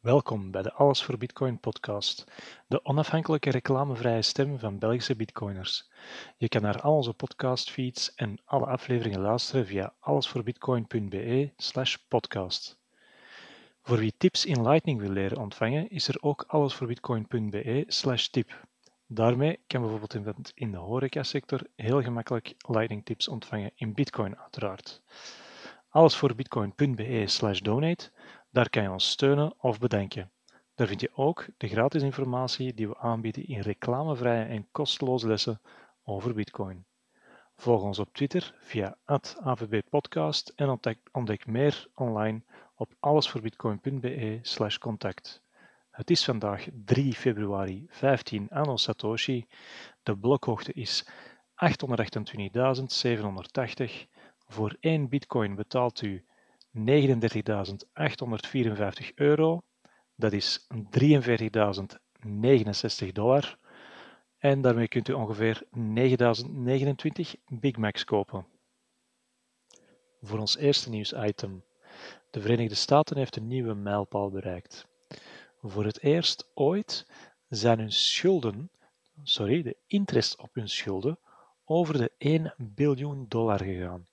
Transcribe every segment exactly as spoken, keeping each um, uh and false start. Welkom bij de Alles voor Bitcoin podcast, de onafhankelijke reclamevrije stem van Belgische bitcoiners. Je kan naar al onze podcastfeeds en alle afleveringen luisteren via allesvoorbitcoin.be slash podcast. Voor wie tips in Lightning wil leren ontvangen, is er ook allesvoorbitcoin.be slash tip. Daarmee kan bijvoorbeeld in de horecasector heel gemakkelijk Lightning tips ontvangen in Bitcoin uiteraard. Allesvoorbitcoin.be slash donate, daar kan je ons steunen of bedanken. Daar vind je ook de gratis informatie die we aanbieden in reclamevrije en kosteloze lessen over Bitcoin. Volg ons op Twitter via at avbpodcast en ontdek, ontdek meer online op allesvoorbitcoin.be slash contact. Het is vandaag drie februari, vijftien anno Satoshi. De blokhoogte is achthonderdachtentwintigduizend zevenhonderdtachtig. Voor één bitcoin betaalt u negenendertigduizend achthonderdvierenvijftig euro. Dat is drieënveertigduizend negenenzestig dollar. En daarmee kunt u ongeveer negenduizend negenentwintig Big Macs kopen. Voor ons eerste nieuwsitem. De Verenigde Staten heeft een nieuwe mijlpaal bereikt. Voor het eerst ooit zijn hun schulden, sorry, de interest op hun schulden over de één biljoen dollar gegaan.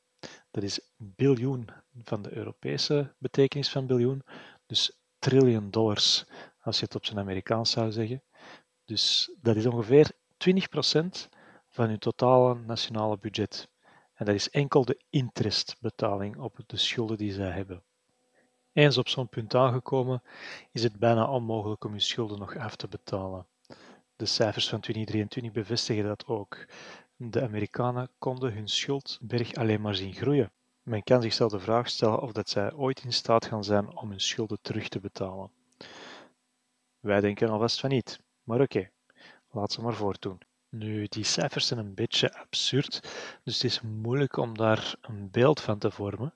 Dat is biljoen van de Europese betekenis van biljoen, dus triljoen dollars als je het op zijn Amerikaans zou zeggen. Dus dat is ongeveer twintig procent van hun totale nationale budget. En dat is enkel de interestbetaling op de schulden die zij hebben. Eens op zo'n punt aangekomen, is het bijna onmogelijk om je schulden nog af te betalen. De cijfers van tweeduizend drieëntwintig bevestigen dat ook. De Amerikanen konden hun schuldberg alleen maar zien groeien. Men kan zichzelf de vraag stellen of dat zij ooit in staat gaan zijn om hun schulden terug te betalen. Wij denken alvast van niet, maar oké, okay, laat ze maar voortdoen. Nu, die cijfers zijn een beetje absurd, dus het is moeilijk om daar een beeld van te vormen.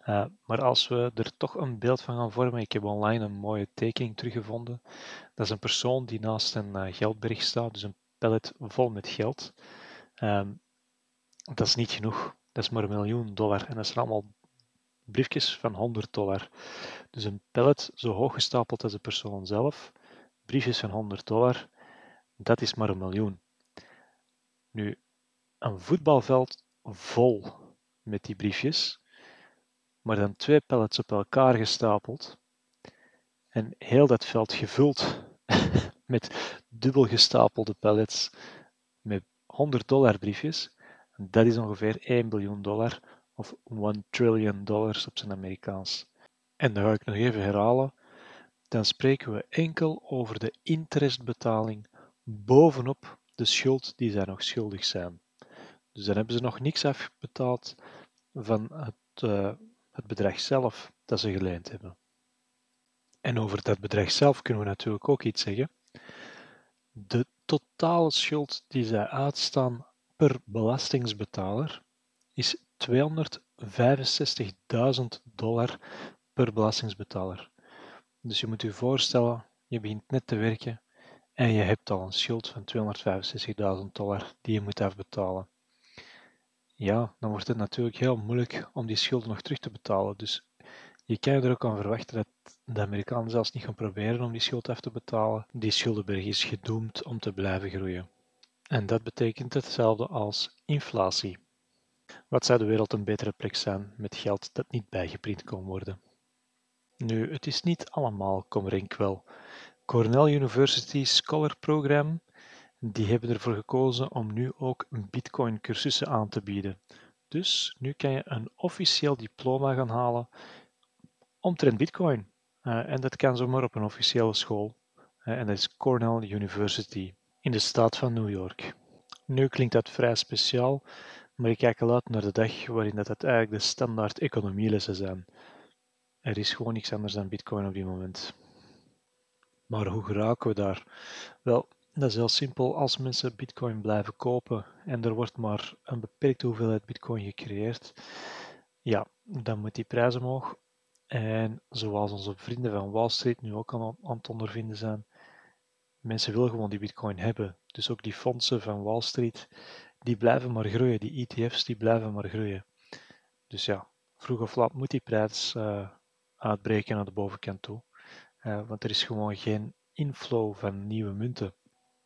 Uh, maar als we er toch een beeld van gaan vormen, ik heb online een mooie tekening teruggevonden. Dat is een persoon die naast een uh, geldberg staat, dus een pallet vol met geld. Um, dat is niet genoeg, dat is maar een miljoen dollar en dat zijn allemaal briefjes van honderd dollar. Dus een pallet zo hoog gestapeld als de persoon zelf, briefjes van honderd dollar, dat is maar een miljoen. Nu, een voetbalveld vol met die briefjes, maar dan twee pallets op elkaar gestapeld en heel dat veld gevuld met dubbel gestapelde pallets met honderd dollar briefjes. Dat is ongeveer één biljoen dollar of één trillion dollars op zijn Amerikaans. En dat ga ik nog even herhalen. Dan spreken we enkel over de interestbetaling bovenop de schuld die zij nog schuldig zijn. Dus dan hebben ze nog niks afbetaald van het, uh, het bedrag zelf dat ze geleend hebben. En over dat bedrag zelf kunnen we natuurlijk ook iets zeggen. De totale schuld die zij uitstaan per belastingsbetaler is tweehonderdvijfenzestigduizend dollar per belastingsbetaler. Dus je moet je voorstellen, je begint net te werken en je hebt al een schuld van tweehonderdvijfenzestigduizend dollar die je moet afbetalen. Ja, dan wordt het natuurlijk heel moeilijk om die schulden nog terug te betalen. Dus je kan er ook aan verwachten dat de Amerikanen zelfs niet gaan proberen om die schuld af te betalen. Die schuldenberg is gedoemd om te blijven groeien. En dat betekent hetzelfde als inflatie. Wat zou de wereld een betere plek zijn met geld dat niet bijgeprint kon worden? Nu, het is niet allemaal komrenkwel. Cornell University Scholar Program, die hebben ervoor gekozen om nu ook Bitcoin cursussen aan te bieden. Dus nu kan je een officieel diploma gaan halen omtrent Bitcoin. Uh, en dat kan zomaar op een officiële school. Uh, en dat is Cornell University in de staat van New York. Nu klinkt dat vrij speciaal, maar ik kijk al uit naar de dag waarin dat, dat eigenlijk de standaard economielessen zijn. Er is gewoon niks anders dan Bitcoin op dit moment. Maar hoe geraken we daar? Wel, dat is heel simpel. Als mensen Bitcoin blijven kopen en er wordt maar een beperkte hoeveelheid Bitcoin gecreëerd, ja, dan moet die prijs omhoog. En zoals onze vrienden van Wall Street nu ook aan, aan het ondervinden zijn, mensen willen gewoon die Bitcoin hebben. Dus ook die fondsen van Wall Street, die blijven maar groeien. Die E T F's, die blijven maar groeien. Dus ja, vroeg of laat moet die prijs uh, uitbreken naar de bovenkant toe. Uh, want er is gewoon geen inflow van nieuwe munten.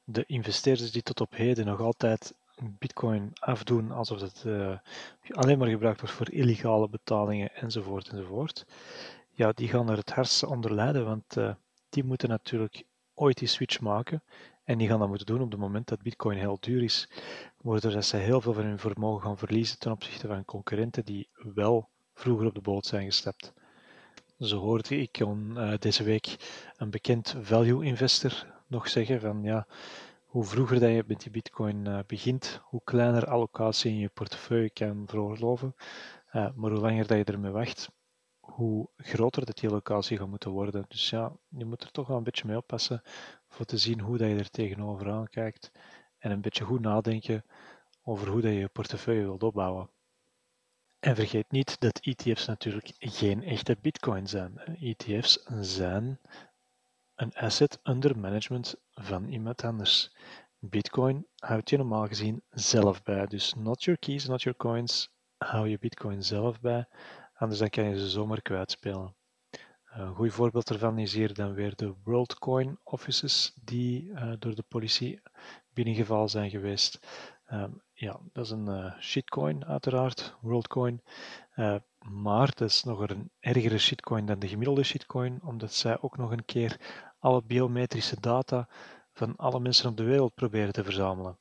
De investeerders die tot op heden nog altijd Bitcoin afdoen alsof het uh, alleen maar gebruikt wordt voor illegale betalingen enzovoort enzovoort, ja, die gaan er het hardste onder lijden, want uh, die moeten natuurlijk ooit die switch maken en die gaan dat moeten doen op het moment dat Bitcoin heel duur is, waardoor ze heel veel van hun vermogen gaan verliezen ten opzichte van concurrenten die wel vroeger op de boot zijn gestapt. Zo hoorde ik on, uh, deze week een bekend value investor nog zeggen van ja, hoe vroeger dat je met die Bitcoin uh, begint, hoe kleiner allocatie in je portefeuille kan veroorloven, uh, maar hoe langer dat je ermee wacht, hoe groter dat die allocatie gaat moeten worden. Dus ja, je moet er toch wel een beetje mee oppassen voor te zien hoe dat je er tegenover aan kijkt en een beetje goed nadenken over hoe dat je je portefeuille wilt opbouwen. En vergeet niet dat E T F's natuurlijk geen echte Bitcoin zijn. E T F's zijn een asset under management van iemand anders. Bitcoin houdt je normaal gezien zelf bij. Dus not your keys, not your coins. Hou je Bitcoin zelf bij. Anders dan kan je ze zomaar kwijtspelen. Een goed voorbeeld daarvan is hier dan weer de WorldCoin offices die uh, door de politie binnengevallen zijn geweest. Um, ja, dat is een uh, shitcoin uiteraard, WorldCoin. Uh, maar dat is nog een ergere shitcoin dan de gemiddelde shitcoin, omdat zij ook nog een keer alle biometrische data van alle mensen op de wereld proberen te verzamelen.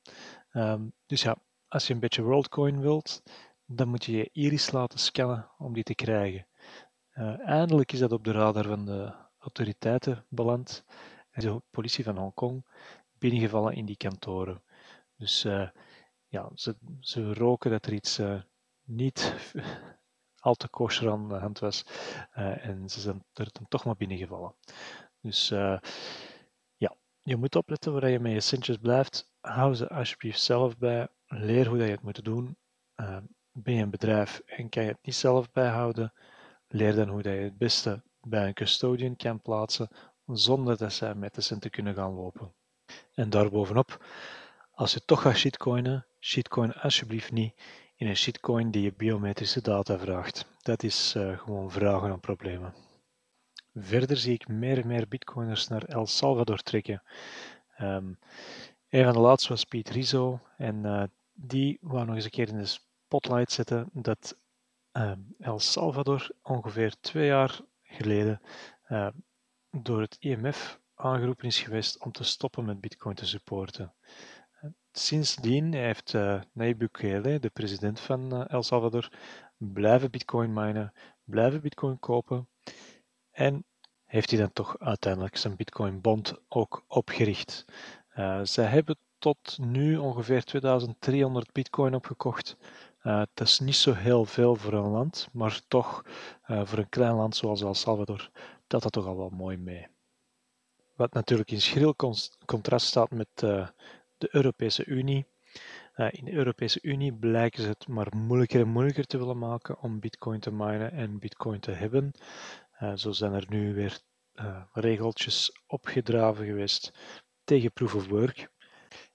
Um, dus ja, als je een beetje WorldCoin wilt, dan moet je je iris laten scannen om die te krijgen. Uh, eindelijk is dat op de radar van de autoriteiten beland en de politie van Hongkong binnengevallen in die kantoren. Dus uh, ja, ze, ze roken dat er iets uh, niet al te kosher aan de hand was uh, en ze zijn er dan toch maar binnengevallen. Dus uh, ja, je moet opletten waar je met je centjes blijft. Hou ze alsjeblieft zelf bij. Leer hoe dat je het moet doen. Uh, Ben je een bedrijf en kan je het niet zelf bijhouden, leer dan hoe je het beste bij een custodian kan plaatsen, zonder dat zij met de centen kunnen gaan lopen. En daarbovenop, als je toch gaat shitcoinen, shitcoin alsjeblieft niet in een shitcoin die je biometrische data vraagt. Dat is uh, gewoon vragen aan problemen. Verder zie ik meer en meer bitcoiners naar El Salvador trekken. Um, een van de laatste was Pete Rizzo en uh, die wou nog eens een keer in de spotlight zetten dat uh, El Salvador ongeveer twee jaar geleden uh, door het I M F aangeroepen is geweest om te stoppen met Bitcoin te supporten. Uh, sindsdien heeft uh, Nayib Bukele, de president van uh, El Salvador, blijven Bitcoin minen, blijven Bitcoin kopen en heeft hij dan toch uiteindelijk zijn Bitcoin Bond ook opgericht. Uh, zij hebben tot nu ongeveer tweeduizend driehonderd bitcoin opgekocht. Uh, dat is niet zo heel veel voor een land, maar toch uh, voor een klein land zoals El Salvador telt dat toch al wel mooi mee. Wat natuurlijk in schril contrast staat met uh, de Europese Unie. Uh, in de Europese Unie blijken ze het maar moeilijker en moeilijker te willen maken om bitcoin te minen en bitcoin te hebben. Uh, zo zijn er nu weer uh, regeltjes opgedraven geweest tegen proof of work.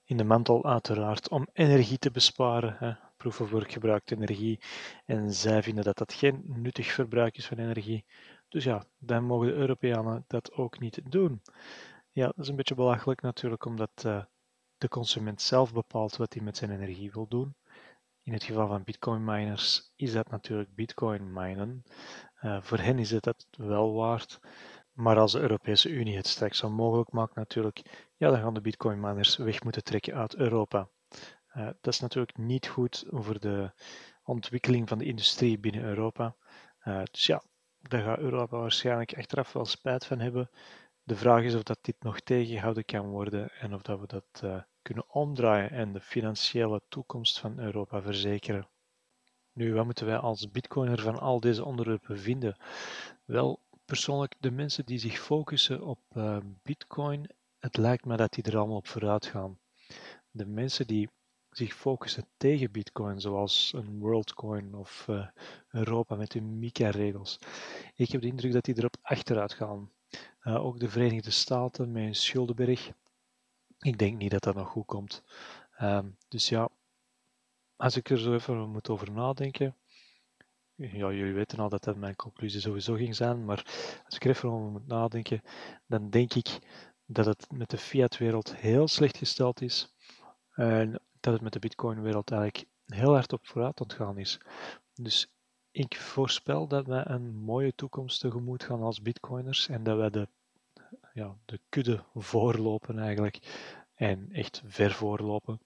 In de mantel uiteraard om energie te besparen. Hè. Proof of work gebruikt energie en zij vinden dat dat geen nuttig verbruik is van energie. Dus ja, dan mogen de Europeanen dat ook niet doen. Ja, dat is een beetje belachelijk natuurlijk, omdat uh, de consument zelf bepaalt wat hij met zijn energie wil doen. In het geval van bitcoin miners is dat natuurlijk bitcoin minen. Uh, voor hen is het dat wel waard. Maar als de Europese Unie het straks onmogelijk maakt natuurlijk, ja, dan gaan de bitcoinminers weg moeten trekken uit Europa. Uh, dat is natuurlijk niet goed voor de ontwikkeling van de industrie binnen Europa. Uh, dus ja, daar gaat Europa waarschijnlijk achteraf wel spijt van hebben. De vraag is of dat dit nog tegengehouden kan worden en of dat we dat uh, kunnen omdraaien en de financiële toekomst van Europa verzekeren. Nu, wat moeten wij als bitcoiner van al deze onderwerpen vinden? Wel, persoonlijk, de mensen die zich focussen op uh, Bitcoin, het lijkt me dat die er allemaal op vooruit gaan. De mensen die zich focussen tegen Bitcoin, zoals een WorldCoin of uh, Europa met hun MiCA-regels, ik heb de indruk dat die erop achteruit gaan. Uh, ook de Verenigde Staten met hun schuldenberg, ik denk niet dat dat nog goed komt. Uh, dus ja, als ik er zo even moet over nadenken, ja, jullie weten al dat dat mijn conclusie sowieso ging zijn, maar als ik er even over moet nadenken, dan denk ik dat het met de fiatwereld heel slecht gesteld is en dat het met de bitcoinwereld eigenlijk heel hard op vooruit ontgaan is. Dus ik voorspel dat we een mooie toekomst tegemoet gaan als bitcoiners en dat wij de, ja, de kudde voorlopen eigenlijk en echt ver voorlopen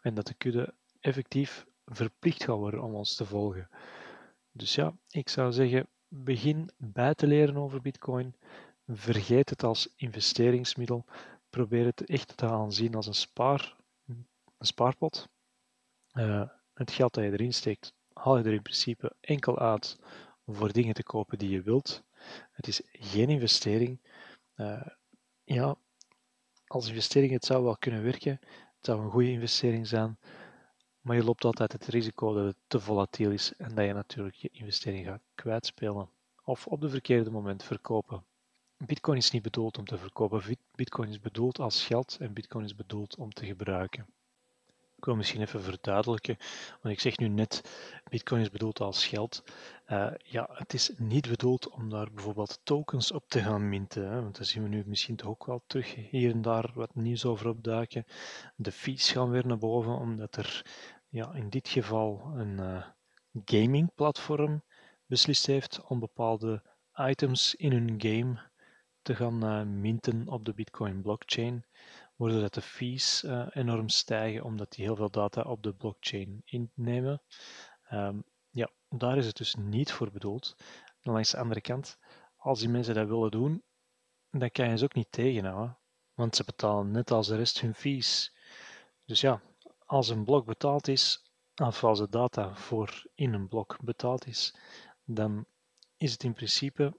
en dat de kudde effectief verplicht gaan worden om ons te volgen. Dus ja, ik zou zeggen, begin bij te leren over bitcoin, vergeet het als investeringsmiddel, probeer het echt te gaan zien als een, spaar, een spaarpot. Uh, het geld dat je erin steekt, haal je er in principe enkel uit voor dingen te kopen die je wilt. Het is geen investering. Uh, ja, als investering het zou wel kunnen werken, het zou een goede investering zijn, maar je loopt altijd het risico dat het te volatiel is en dat je natuurlijk je investering gaat kwijtspelen of op de verkeerde moment verkopen. Bitcoin is niet bedoeld om te verkopen. Bitcoin is bedoeld als geld en Bitcoin is bedoeld om te gebruiken. Ik wil misschien even verduidelijken, want ik zeg nu net, Bitcoin is bedoeld als geld. Uh, ja, het is niet bedoeld om daar bijvoorbeeld tokens op te gaan minten, hè, want daar zien we nu misschien toch ook wel terug hier en daar wat nieuws over opduiken. De fees gaan weer naar boven, omdat er ja, in dit geval een uh, gamingplatform beslist heeft om bepaalde items in hun game te gaan uh, minten op de Bitcoin blockchain, waardoor dat de fees uh, enorm stijgen omdat die heel veel data op de blockchain innemen. Um, ja, daar is het dus niet voor bedoeld. En langs de andere kant, als die mensen dat willen doen, dan kan je ze ook niet tegenhouden, want ze betalen net als de rest hun fees. Dus ja, als een blok betaald is, of als de data voor in een blok betaald is, dan is het in principe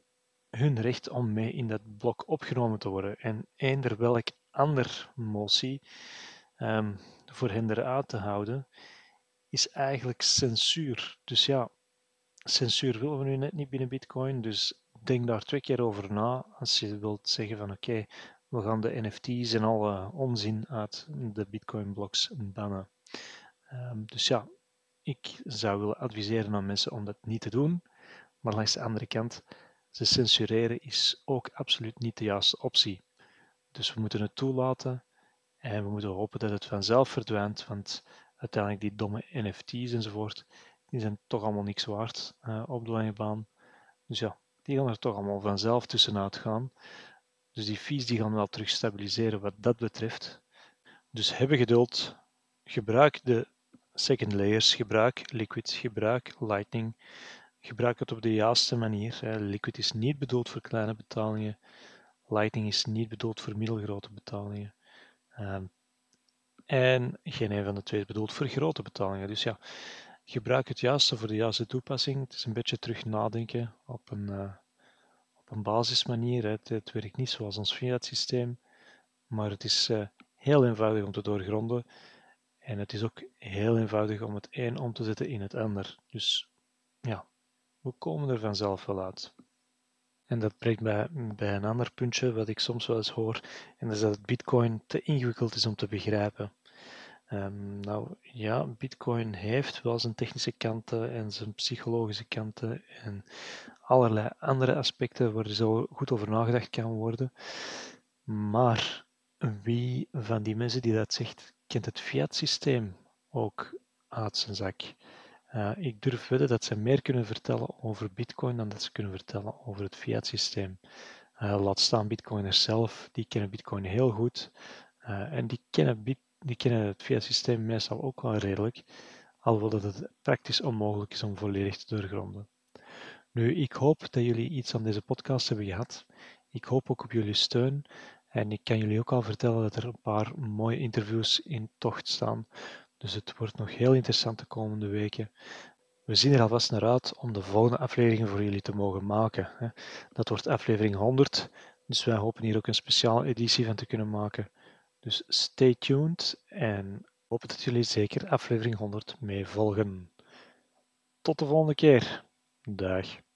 hun recht om mee in dat blok opgenomen te worden. En eender welk ander motie um, voor hen eruit te houden, is eigenlijk censuur. Dus ja, censuur willen we nu net niet binnen Bitcoin, dus denk daar twee keer over na als je wilt zeggen van oké, okay, we gaan de N F T's en alle onzin uit de Bitcoin-bloks bannen. Um, dus ja, ik zou willen adviseren aan mensen om dat niet te doen, maar langs de andere kant, ze censureren is ook absoluut niet de juiste optie. Dus we moeten het toelaten en we moeten hopen dat het vanzelf verdwijnt, want uiteindelijk die domme N F T's enzovoort, die zijn toch allemaal niks waard uh, op de lange baan. Dus ja, die gaan er toch allemaal vanzelf tussenuit gaan. Dus die fees die gaan wel terug stabiliseren wat dat betreft. Dus hebben geduld, gebruik de second layers, gebruik Liquid, gebruik Lightning, gebruik het op de juiste manier. Liquid is niet bedoeld voor kleine betalingen. Lightning is niet bedoeld voor middelgrote betalingen. Um, en geen een van de twee is bedoeld voor grote betalingen. Dus ja, gebruik het juiste voor de juiste toepassing. Het is een beetje terug nadenken op een, uh, op een basismanier. Het, het werkt niet zoals ons fiat-systeem, maar het is uh, heel eenvoudig om te doorgronden. En het is ook heel eenvoudig om het een om te zetten in het ander. Dus ja, we komen er vanzelf wel uit. En dat brengt mij bij een ander puntje wat ik soms wel eens hoor. En dat is dat Bitcoin te ingewikkeld is om te begrijpen. Um, nou ja, Bitcoin heeft wel zijn technische kanten en zijn psychologische kanten. En allerlei andere aspecten waar er zo goed over nagedacht kan worden. Maar wie van die mensen die dat zegt, kent het fiat-systeem ook uit zijn zak? Uh, ik durf wedden dat ze meer kunnen vertellen over Bitcoin dan dat ze kunnen vertellen over het fiat-systeem. Uh, laat staan Bitcoiners zelf, die kennen Bitcoin heel goed uh, en die kennen, bit, die kennen het fiat-systeem meestal ook wel redelijk, alhoewel dat het praktisch onmogelijk is om volledig te doorgronden. Nu, ik hoop dat jullie iets aan deze podcast hebben gehad. Ik hoop ook op jullie steun en ik kan jullie ook al vertellen dat er een paar mooie interviews in tocht staan. Dus het wordt nog heel interessant de komende weken. We zien er alvast naar uit om de volgende afleveringen voor jullie te mogen maken. Dat wordt aflevering honderd, dus wij hopen hier ook een speciale editie van te kunnen maken. Dus stay tuned en hopen dat jullie zeker aflevering honderd mee volgen. Tot de volgende keer. Dag.